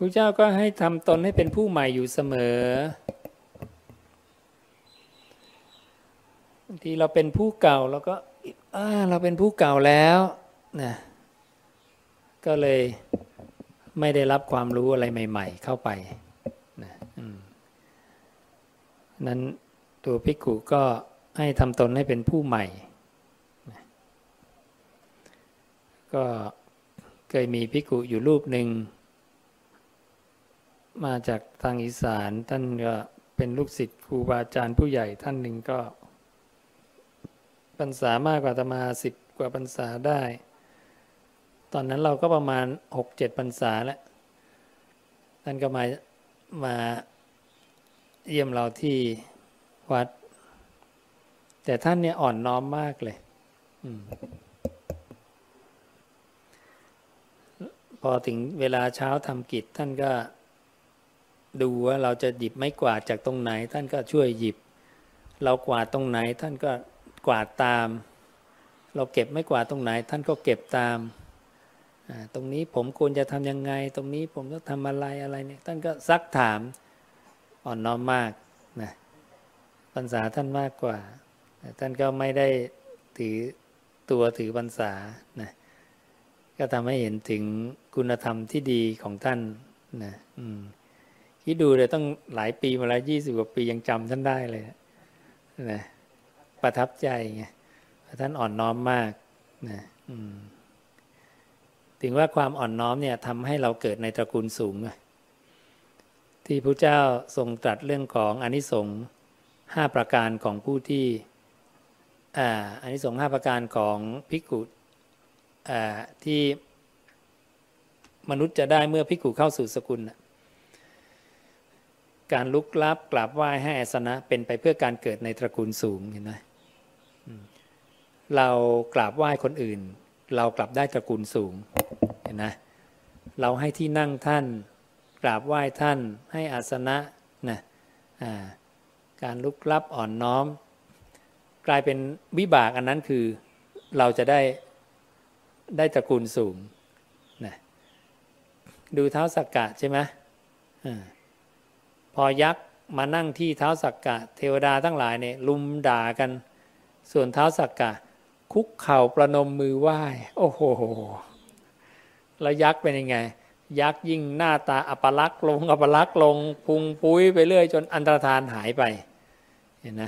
พระเจ้าก็ให้ทำตนให้เป็นผู้ใหม่อยู่เสมอบางทีเราเป็นผู้เก่าแล้วก็เราเป็นผู้เก่าแล้วนะก็เลยไม่ได้รับความรู้อะไรใหม่ๆเข้าไปนะนั้นตัวภิกขุก็ให้ทำตนให้เป็นผู้ใหม่นะก็เคยมีภิกขุอยู่รูปหนึ่งมาจากทางอีสานท่านก็เป็นลูกศิษย์ครูบาอาจารย์ผู้ใหญ่ท่านหนึ่งก็พรรษามากกว่าอาตมา10 กว่าพรรษาได้ตอนนั้นเราก็ประมาณ 6-7 พรรษาแล้วท่านก็มาเยี่ยมเราที่วัดแต่ท่านเนี่ยอ่อนน้อมมากเลยพอถึงเวลาเช้าทำกิจท่านก็ดูว่าเราจะหยิบไม้กวาดจากตรงไหนท่านก็ช่วยหยิบเรากวาดตรงไหนท่านก็กวาดตามเราเก็บไม้กวาดตรงไหนท่านก็เก็บตามตรงนี้ผมควรจะทำยังไงตรงนี้ผมต้องทำอะไรเนี่ยท่านก็ซักถามอ่อนน้อมมากนะพรรษาท่านมากกว่าท่านก็ไม่ได้ถือตัวถือพรรษานะก็ทำให้เห็นถึงคุณธรรมที่ดีของท่านนะคิดดูเลยต้องหลายปีมาแล้ว20 กว่าปียังจำท่านได้เลยนะประทับใจไงท่านอ่อนน้อมมากนะถึงว่าความอ่อนน้อมเนี่ยทำให้เราเกิดในตระกูลสูงที่พระเจ้าทรงตรัสเรื่องของอานิสงส์5ประการของผู้ที่อานิสงส์5ประการของภิกขุที่มนุษย์จะได้เมื่อภิกขุเข้าสู่สกุลการลุกลับกราบไหว้ให้อาสนะเป็นไปเพื่อการเกิดในตระกูลสูงเห็นไหมเรากราบไหว้คนอื่นเรากลับได้ตระกูลสูงเห็นไหมเราให้ที่นั่งท่านกราบไหว้ท่านให้อาสนะนะการลุกลับอ่อนน้อมกลายเป็นวิบากอันนั้นคือเราจะได้ตระกูลสูงนะดูเท้าสักกะใช่ไหมพอยักษ์มานั่งที่เท้าสักกะเทวดาทั้งหลายเนี่ยลุมด่ากันส่วนเท้าสักกะคุกเข่าประนมมือไหว้โอ้โหแล้วยักษ์เป็นยังไงยักษ์ยิ่งหน้าตาอัปลักษณ์ลงพุงปุ้ยไปเรื่อยจนอันตรธานหายไปเห็นไหม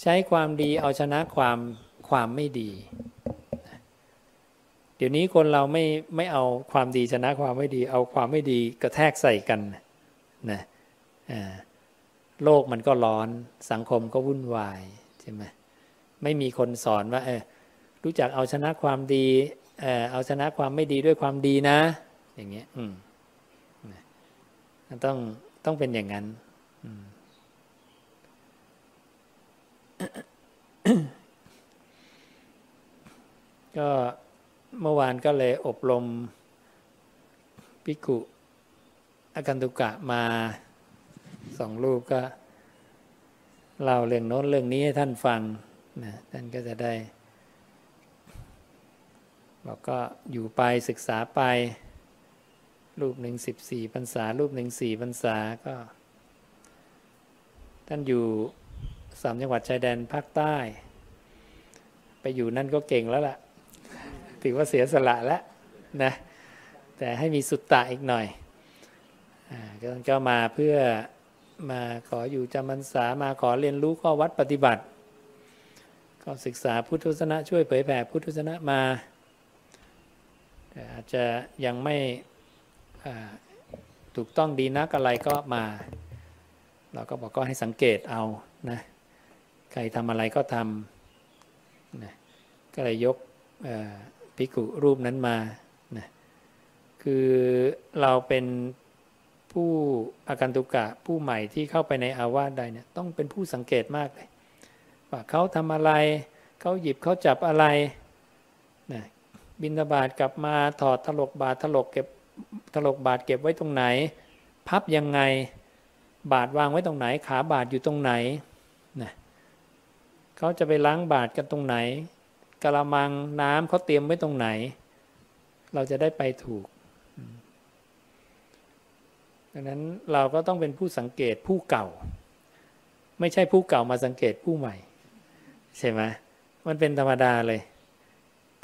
ใช้ความดีเอาชนะความไม่ดีเดี๋ยวนี้คนเราไม่เอาความดีชนะความไม่ดีเอาความไม่ดีกระแทกใส่กันนะโลกมันก็ร้อนสังคมก็วุ่นวายใช่ไหมไม่มีคนสอนว่ารู้จักเอาชนะความดีเอาชนะความไม่ดีด้วยความดีนะอย่างเงี้ยต้องเป็นอย่างนั้นก็เมื่อวานก็เลยอบรมภิกขุอากันตุกะมา2 รูปก็เล่าเรื่องโน้นเรื่องนี้ให้ท่านฟังนะท่านก็จะได้บอกก็อยู่ไปศึกษาไปรูปหนึ่ง14 พรรษารูปหนึ่ง4 พรรษาก็ท่านอยู่3 จังหวัดชายแดนภาคใต้ไปอยู่นั่นก็เก่งแล้วล่ะถือว่าเสียสละแล้วนะแต่ให้มีสุตตะอีกหน่อยก็มาเพื่อมาขออยู่จำพรรษามาขอเรียนรู้ข้อวัดปฏิบัติก็ศึกษาพุทธศาสนาช่วยเผยแผ่พุทธศาสนามาแต่อาจจะยังไม่ถูกต้องดีนักอะไรก็มาเราก็บอกก็ให้สังเกตเอานะใครทำอะไรก็ทำนะก็เลยยกภิกขุรูปนั้นมานะคือเราเป็นผู้อากันตุกะผู้ใหม่ที่เข้าไปในอาวาสใดเนี่ยต้องเป็นผู้สังเกตมากเลยว่าเขาทำอะไรเขาหยิบเขาจับอะไรนะบิณฑบาตกลับมาถอดถลกบาตรถลกบาตรเก็บไว้ตรงไหนพับยังไงบาตรวางไว้ตรงไหนขาบาตรอยู่ตรงไหนนะเขาจะไปล้างบาตรกันตรงไหนกะละมังน้ำเขาเตรียมไว้ตรงไหนเราจะได้ไปถูก ดังนั้นเราก็ต้องเป็นผู้สังเกตผู้เก่าไม่ใช่ผู้เก่ามาสังเกตผู้ใหม่ใช่ไหมมันเป็นธรรมดาเลย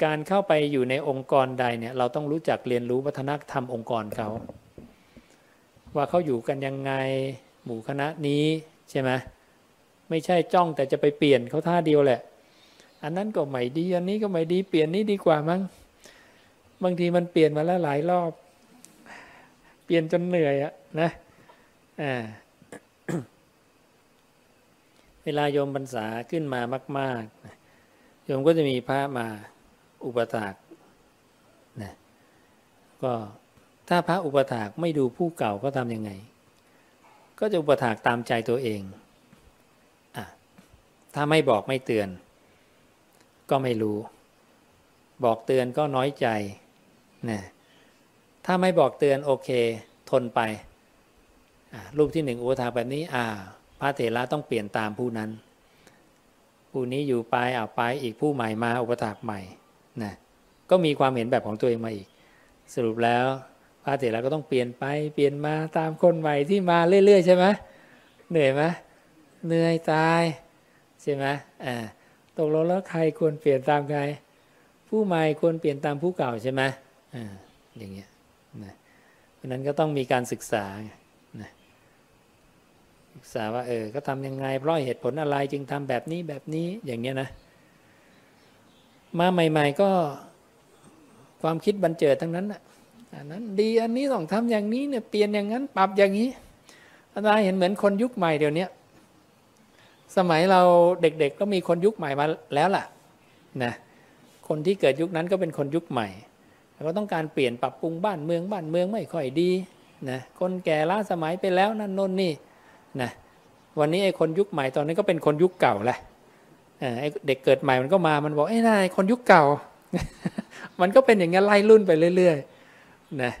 การเข้าไปอยู่ในองค์กรใดเนี่ยเราต้องรู้จักเรียนรู้วัฒนธรรมองค์กรเขาว่าเขาอยู่กันยังไงหมู่คณะนี้ใช่ไหมไม่ใช่จ้องแต่จะไปเปลี่ยนเขาท่าเดียวแหละอันนั้นก็ไม่ดีอันนี้ก็ไม่ดีเปลี่ยนนี้ดีกว่ามั้งบางทีมันเปลี่ยนมาแล้วหลายรอบเปลี่ยนจนเหนื่อยอะนะเวลาโยมพรรษาขึ้นมามากๆโยมก็จะมีพระมาอุปถากนะก็ถ้าพระอุปถากไม่ดูผู้เก่าก็ทำยังไงก็จะอุปถากตามใจตัวเองถ้าไม่บอกไม่เตือนก็ไม่รู้บอกเตือนก็น้อยใจนะถ้าไม่บอกเตือนโอเคทนไปรูปที่หนึ่งอุปถากแบบนี้พระเถระต้องเปลี่ยนตามผู้นั้นผู้นี้อยู่ไปไปอีกผู้ใหม่มาอุปถากใหม่นะก็มีความเห็นแบบของตัวเองมาอีกสรุปแล้วพระเถระก็ต้องเปลี่ยนไปเปลี่ยนมาตามคนใหม่ที่มาเรื่อยๆใช่ไหมเหนื่อยไหมเหนื่อยตายใช่ไหมตกลงแล้วใครควรเปลี่ยนตามใครผู้ใหม่ควรเปลี่ยนตามผู้เก่าใช่ไหมอย่างเงี้ยนะเพราะนั้นก็ต้องมีการศึกษานะศึกษาว่าก็ทำยังไงเพราะเหตุผลอะไรจึงทำแบบนี้แบบนี้อย่างเงี้ยนะมาใหม่ๆก็ความคิดบันเจิดทั้งนั้นอันนั้นดีอันนี้ต้องทำอย่างนี้เนี่ยเปลี่ยนอย่างนั้นปรับอย่างนี้อะไรเห็นเหมือนคนยุคใหม่เดี๋ยวนี้สมัยเราเด็กๆก็มีคนยุคใหม่มาแล้วล่ะนะคนที่เกิดยุคนั้นก็เป็นคนยุคใหม่แล้วก็ต้องการเปลี่ยนปรับปรุงบ้านเมืองไม่ค่อยดีนะคนแก่ล้าสมัยไปแล้วนั่นนู่นนี่นะวันนี้ไอ้คนยุคใหม่ตอนนี้ก็เป็นคนยุคเก่าแหละไอ้เด็กเกิดใหม่มันก็มามันบอกไอ้นายคนยุคเก่า มันก็เป็นอย่างเงี้ยไล่รุ่นไปเรื่อยๆนะ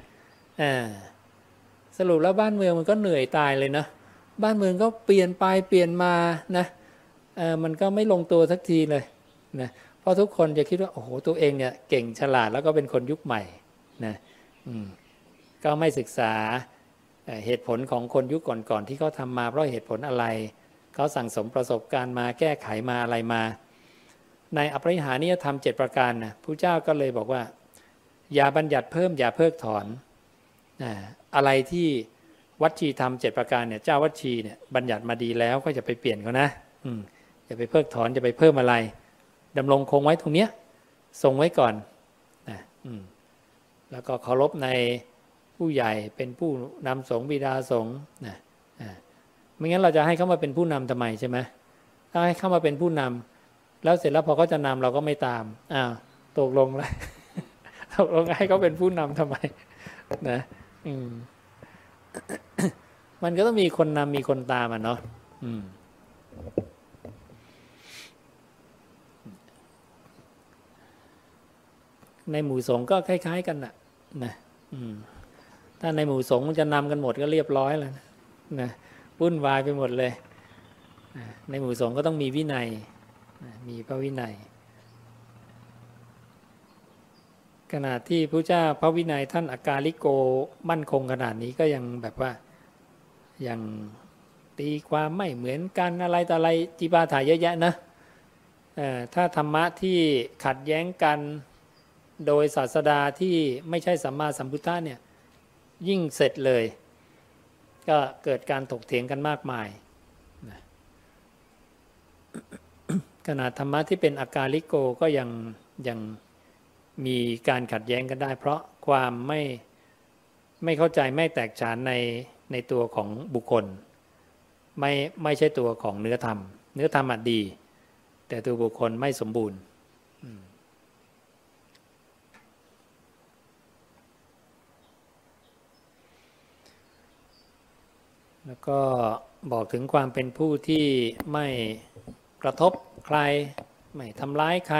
สรุปแล้วบ้านเมืองมันก็เหนื่อยตายเลยนะบ้านเมืองก็เปลี่ยนไปเปลี่ยนมานะมันก็ไม่ลงตัวสักทีเลยนะเพราะทุกคนจะคิดว่าโอ้โหตัวเองเนี่ยเก่งฉลาดแล้วก็เป็นคนยุคใหม่นะก็ไม่ศึกษาเหตุผลของคนยุคก่อนๆที่เขาทำมาเพราะเหตุผลอะไรเขาสั่งสมประสบการณ์มาแก้ไขมาอะไรมาในอภิหานิยธรรม7ประการนะพระเจ้าก็เลยบอกว่าอย่าบัญญัติเพิ่มอย่าเพิกถอนอะไรที่วัตชีธรรม7ประการเนี่ยเจ้าวัตชีเนี่ยบัญญัติมาดีแล้วก็จะไปเปลี่ยนเขานะอย่าไปเพิกถอนอย่าไปเพิ่มอะไรดำรงคงไว้ตรงเนี้ยทรงไว้ก่อนนะแล้วก็เคารพในผู้ใหญ่เป็นผู้นำสงฆ์บิดาสงฆ์นะไม่งั้นเราจะให้เขามาเป็นผู้นำทำไมใช่ไหมถ้าให้เขามาเป็นผู้นำแล้วเสร็จแล้วพอเขาจะนำเราก็ไม่ตามตกลงเลย ตกลงให้เขาเป็นผู้นำทำไมนะมันก็ต้องมีคนนำมีคนตามเนาะในหมู่สงฆ์ก็คล้ายๆกันนะถ้าในหมู่สงฆ์จะนำกันหมดก็เรียบร้อยแล้วนะวุ่นวายไปหมดเลยในหมู่สงฆ์ก็ต้องมีวินัยมีพระวินัยขณะที่พระเจ้าพระวินัยท่านอากาลิโกมั่นคงขนาดนี้ก็ยังแบบว่ายังตีความไม่เหมือนกันอะไรแต่อะไรจีปาถะเยอะแยะนะถ้าธรรมะที่ขัดแย้งกันโดยศาสดาที่ไม่ใช่สัมมาสัมพุทธะเนี่ยยิ่งเสร็จเลยก็เกิดการถกเถียงกันมากมายขณะธรรมะที่เป็นอากาลิโกก็ยังมีการขัดแย้งกันได้เพราะความไม่เข้าใจไม่แตกฉานในตัวของบุคคลไม่ใช่ตัวของเนื้อธรรมอ่ะดีแต่ตัวบุคคลไม่สมบูรณ์แล้วก็บอกถึงความเป็นผู้ที่ไม่กระทบใครไม่ทำร้ายใคร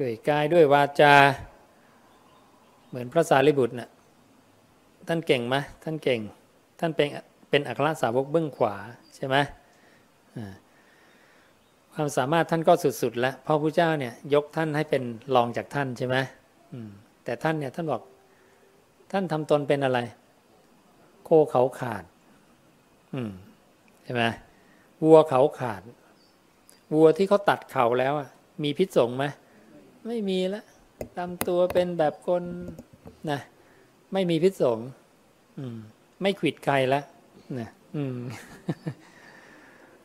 ด้วยกายด้วยวาจาเหมือนพระสารีบุตรน่ะท่านเก่งไหมท่านเก่งท่านเป็นอัครสาวกเบื้องขวาใช่ไหมความสามารถท่านก็สุดๆแล้วเพราะพระเจ้าเนี่ยยกท่านให้เป็นรองจากท่านใช่ไหมแต่ท่านเนี่ยท่านบอกท่านทำตนเป็นอะไร โคเขาขาดใช่ไหมวัวเขาขาดวัวที่เขาตัดเขาแล้วอ่ะมีพิษสงไหมไม่มีแล้วทำตัวเป็นแบบคนนะไม่มีพิษสงไม่ขวิดใครแล้วนะ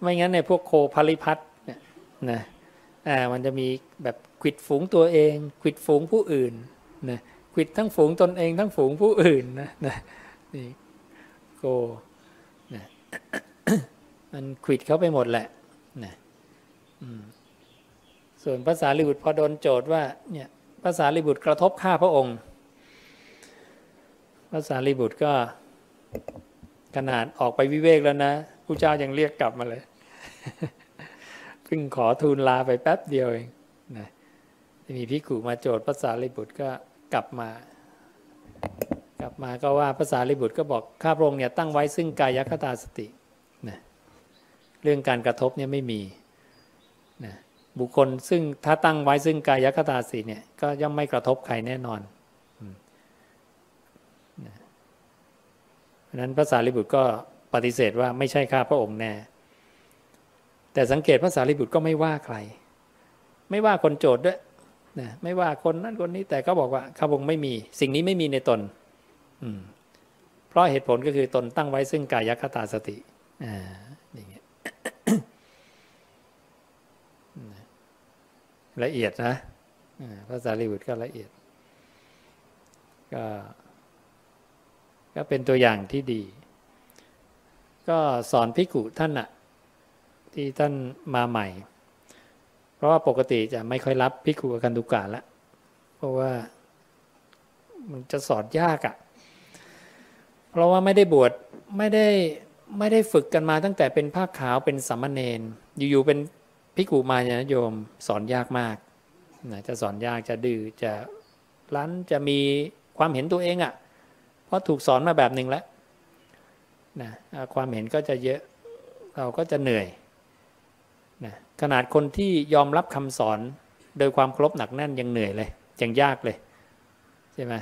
ไม่งั้นในพวกโคพลิพัทเนี่ยนะมันจะมีแบบขวิดฝูงตัวเองขวิดฝูงผู้อื่นนะขวิดทั้งฝูงตนเองทั้งฝูงผู้อื่นนะนี่โคนะมันขวิดเข้าไปหมดแหละนะส่วนพระสารีบุตรพอโดนโจทย์ว่าเนี่ยพระสารีบุตรกระทบข้าพระองค์พระสารีบุตรก็ขนาดออกไปวิเวกแล้วนะพระเจ้ายังเรียกกลับมาเลยเพิ่งขอทูลลาไปแป๊บเดียวเองนะมีภิกขุมาโจทย์พระสารีบุตรก็กลับมาก็ว่าพระสารีบุตรก็บอกข้าพระองค์เนี่ยตั้งไว้ซึ่งกายคตาสตินะเรื่องการกระทบเนี่ยไม่มีนะบุคคลซึ่งถ้าตั้งไว้ซึ่งกายคตาสติเนี่ยก็ย่อมไม่กระทบใครแน่นอนนั้นพระสารีบุตรก็ปฏิเสธว่าไม่ใช่ข้าพระองค์แน่แต่สังเกตพระสารีบุตรก็ไม่ว่าใครไม่ว่าคนโจทย์ด้วยนะไม่ว่าคนนั้นคนนี้แต่ก็บอกว่าข้าพระองค์ไม่มีสิ่งนี้ไม่มีในตนเพราะเหตุผลก็คือตนตั้งไว้ซึ่งกายคตาสติอย่างเงี้ย ละเอียดนะพระสารีบุตรก็ละเอียดก็เป็นตัวอย่างที่ดีก็สอนภิกขุท่านน่ะที่ท่านมาใหม่เพราะว่าปกติจะไม่ค่อยรับภิกขุอคันตุกะละเพราะว่ามันจะสอนยากอ่ะเพราะว่าไม่ได้บวชไม่ได้ฝึกกันมาตั้งแต่เป็นผ้าขาวเป็นสามเณรอยู่ๆเป็นภิกขุมาเนี่ยโยมสอนยากมากนะจะสอนยากจะดื้อจะรั้นจะมีความเห็นตัวเองอ่ะเพราะถูกสอนมาแบบหนึ่งแล้วนะความเห็นก็จะเยอะเราก็จะเหนื่อยนะขนาดคนที่ยอมรับคำสอนโดยความเคารพหนักแน่นยังเหนื่อยเลยยังยากเลยใช่ไหม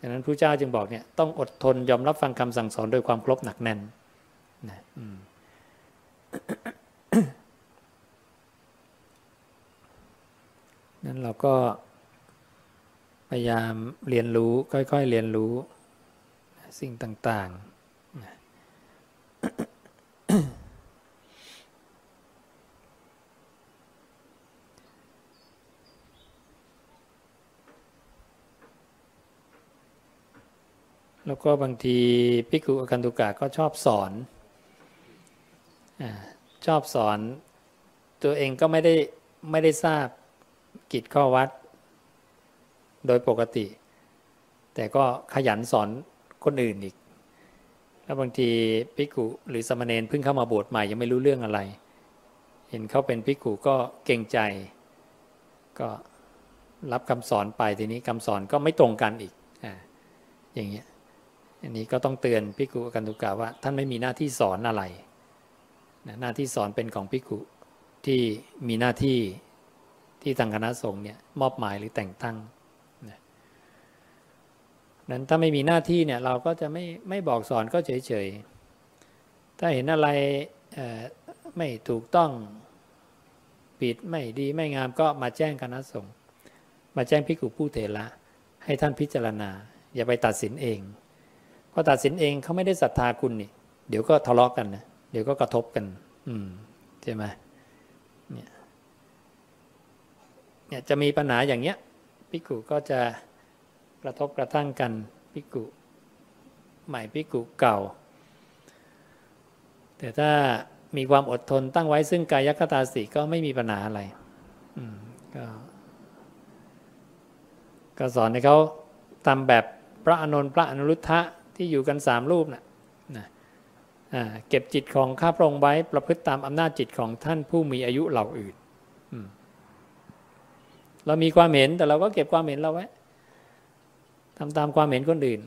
ดังนั้นพระเจ้าจึงบอกเนี่ยต้องอดทนยอมรับฟังคำสั่งสอนโดยความเคารพหนักแน่นนะนั้นเราก็พยายามเรียนรู้ค่อยๆเรียนรู้สิ่งต่างๆแล้วก็บางทีภิกขุอคันตุกะก็ชอบสอนตัวเองก็ไม่ได้ทราบกิจข้อวัดโดยปกติแต่ก็ขยันสอนคนอื่นอีกแล้วบางทีภิกขุหรือสามเณรเพิ่งเข้ามาบวชใหม่ยังไม่รู้เรื่องอะไรเห็นเขาเป็นภิกขุก็เกรงใจก็รับคำสอนไปทีนี้คำสอนก็ไม่ตรงกันอีกอย่างเงี้ยอันนี้ก็ต้องเตือนภิกขุอคันตุกะว่าท่านไม่มีหน้าที่สอนอะไรหน้าที่สอนเป็นของภิกขุที่มีหน้าที่ที่ทางคณะสงฆ์เนี่ยมอบหมายหรือแต่งตั้งนั้นถ้าไม่มีหน้าที่เนี่ยเราก็จะไม่บอกสอนก็เฉยๆถ้าเห็นอะไรไม่ถูกต้องผิดไม่ดีไม่งามก็มาแจ้งคณะสงฆ์มาแจ้งภิกขุผู้เถระให้ท่านพิจารณาอย่าไปตัดสินเองเพราะตัดสินเองเขาไม่ได้ศรัทธาคุณนี่เดี๋ยวก็ทะเลาะกันนะเดี๋ยวก็กระทบกันใช่ไหมเนี่ยจะมีปัญหาอย่างเนี้ยภิกขุก็จะกระทบกระทั่งกันภิกขุใหม่ภิกขุเก่าแต่ถ้ามีความอดทนตั้งไว้ซึ่งกายคตาสติก็ไม่มีปัญหาอะไรก็สอนให้เขาทำแบบพระอานนท์พระอนุรุทธะที่อยู่กันสามรูปน่ะเก็บจิตของข้าพระองค์ไว้ประพฤติตามอำนาจจิตของท่านผู้มีอายุเหล่าอื่นเรามีความเห็นแต่เราก็เก็บความเห็นเราไว้ทำตามความเห็นคนอื่น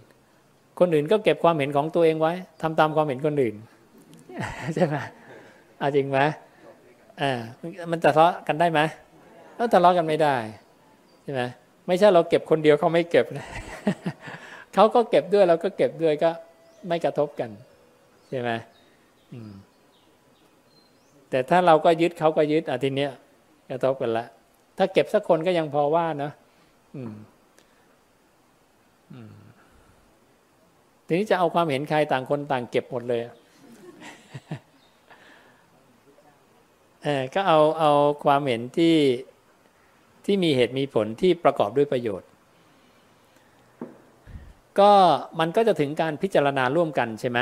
คนอื่นก็เก็บความเห็นของตัวเองไว้ทำตามความเห็นคนอื่นใช่ไหมจริงไหมมันทะเลาะกันได้ไหมแล้วทะเลาะกันไม่ได้ใช่ไหมไม่ใช่เราเก็บคนเดียวเขาไม่เก็บนะเขาก็เก็บด้วยเราก็เก็บด้วยก็ ไม่กระทบกันใช่ไหมแต่ถ้าเราก็ยึดเขาก็ยึดอ่ะทีเนี้ยกระทบกันละถ้าเก็บสักคนก็ยังพอว่านะทีนี้จะเอาความเห็นใครต่างคนต่างเก็บหมดเลยก็เอาความเห็นที่มีเหตุมีผลที่ประกอบด้วยประโยชน์ก็มันก็จะถึงการพิจารณาร่วมกันใช่ไหม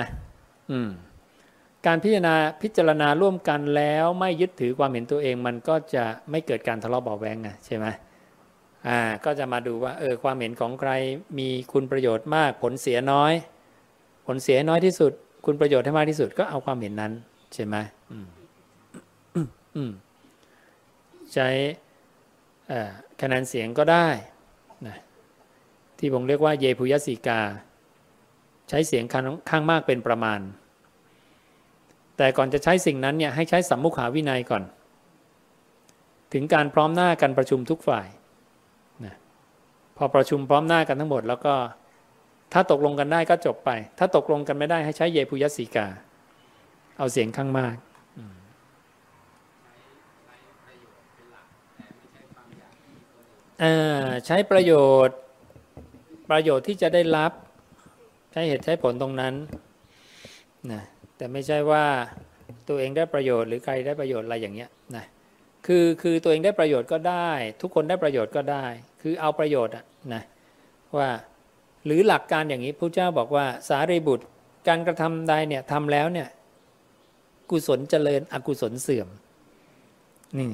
การพิจารณาร่วมกันแล้วไม่ยึดถือความเห็นตัวเองมันก็จะไม่เกิดการทะเลาะเบาะแว้งไงใช่ไหมก็จะมาดูว่าความเห็นของใครมีคุณประโยชน์มากผลเสียน้อยผลเสียน้อยที่สุดคุณประโยชน์ให้มากที่สุดก็เอาความเห็นนั้นใช่ไหมใช้คะแนนเสียงก็ได้นะที่ผมเรียกว่าเยปุยสิกาใช้เสียงข้างมากเป็นประมาณแต่ก่อนจะใช้สิ่งนั้นเนี่ยให้ใช้สัมมุขาวินัยก่อนถึงการพร้อมหน้ากันประชุมทุกฝ่ายนะพอประชุมพร้อมหน้ากันทั้งหมดแล้วก็ถ้าตกลงกันได้ก็จบไปถ้าตกลงกันไม่ได้ให้ใช้เยปุยสิกาเอาเสียงข้างมากใช้ประโยชน์ที่จะได้รับใช้เหตุใช้ผลตรงนั้นนะแต่ไม่ใช่ว่าตัวเองได้ประโยชน์หรือใครได้ประโยชน์อะไรอย่างเงี้ยนะคือตัวเองได้ประโยชน์ก็ได้ทุกคนได้ประโยชน์ก็ได้คือเอาประโยชน์นะว่าหรือหลักการอย่างนี้พระเจ้าบอกว่าสารีบุตรการกระทำใดเนี่ยทำแล้วเนี่ยกุศลเจริญอกุศลเสื่อมนี่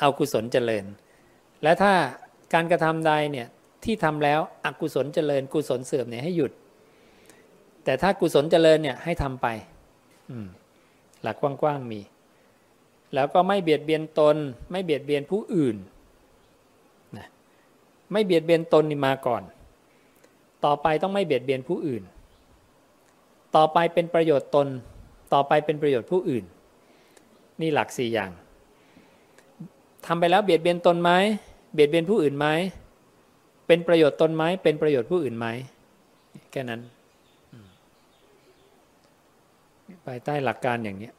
เอากุศลเจริญและถ้าการกระทำใดเนี่ยที่ทำแล้วอกุศลเจริญกุศลเสื่อมเนี่ยให้หยุดแต่ถ้ากุศลเจริญเนี่ยให้ทำไปหลักกว้างๆมีแล้วก็ไม่เบียดเบียนตนไม่เบียดเบียนผู้อื่นนะไม่เบียดเบียนตนนี่มาก่อนต่อไปต้องไม่เบียดเบียนผู้อื่นต่อไปเป็นประโยชน์ตนต่อไปเป็นประโยชน์ผู้อื่นนี่หลัก4อย่างทำไปแล้วเบียดเบียนตนไหมเบียดเบียนผู้อื่นไหมเป็นประโยชน์ตนไหมเป็นประโยชน์ผู้อื่นไหมแค่นั้นภายใต้หลักการอย่างนี้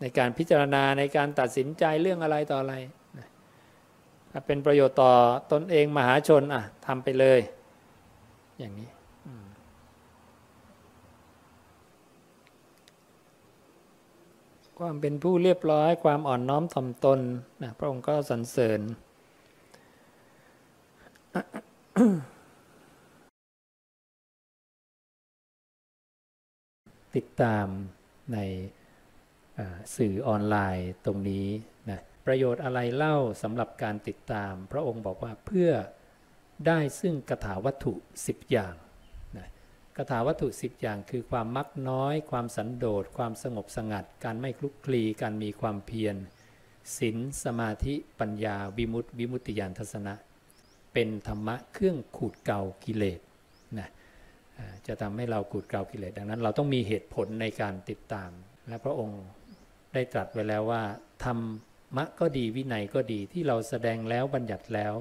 ในการพิจารณาในการตัดสินใจเรื่องอะไรต่ออะไรถ้าเป็นประโยชน์ต่อตนเองมหาชนทำไปเลยอย่างนี้ความเป็นผู้เรียบร้อยความอ่อนน้อมถ่อมตนนะพระองค์ก็สรรเสริญ ติดตามในสื่อออนไลน์ตรงนี้นะประโยชน์อะไรเล่าสำหรับการติดตามพระองค์บอกว่าเพื่อได้ซึ่งคถาวัตถุ10อย่างคถาวัตถุ10อย่างคือความมักน้อยความสันโดษความสงบสงัดการไม่คลุกคลีการมีความเพียรศีลสมาธิปัญญาวิมุตติวิมุตติญาณทัศนะเป็นธรรมะเครื่องขูดเกลากิเลสนะจะทำให้เราขูดเกลากิเลสดังนั้นเราต้องมีเหตุผลในการติดตามและพระองค์ได้ตรัสไว้แล้วว่าธรรมะก็ดีวินัยก็ดีที่เราแสดงแล้วบัญญัติแล้ว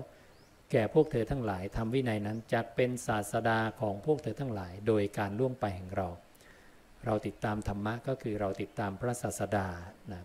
แก่พวกเธอทั้งหลายธรรมวินัยนั้นจักเป็นศาสดาของพวกเธอทั้งหลายโดยการล่วงไปแห่งเราติดตามธรรมะก็คือเราติดตามพระศาสดานะ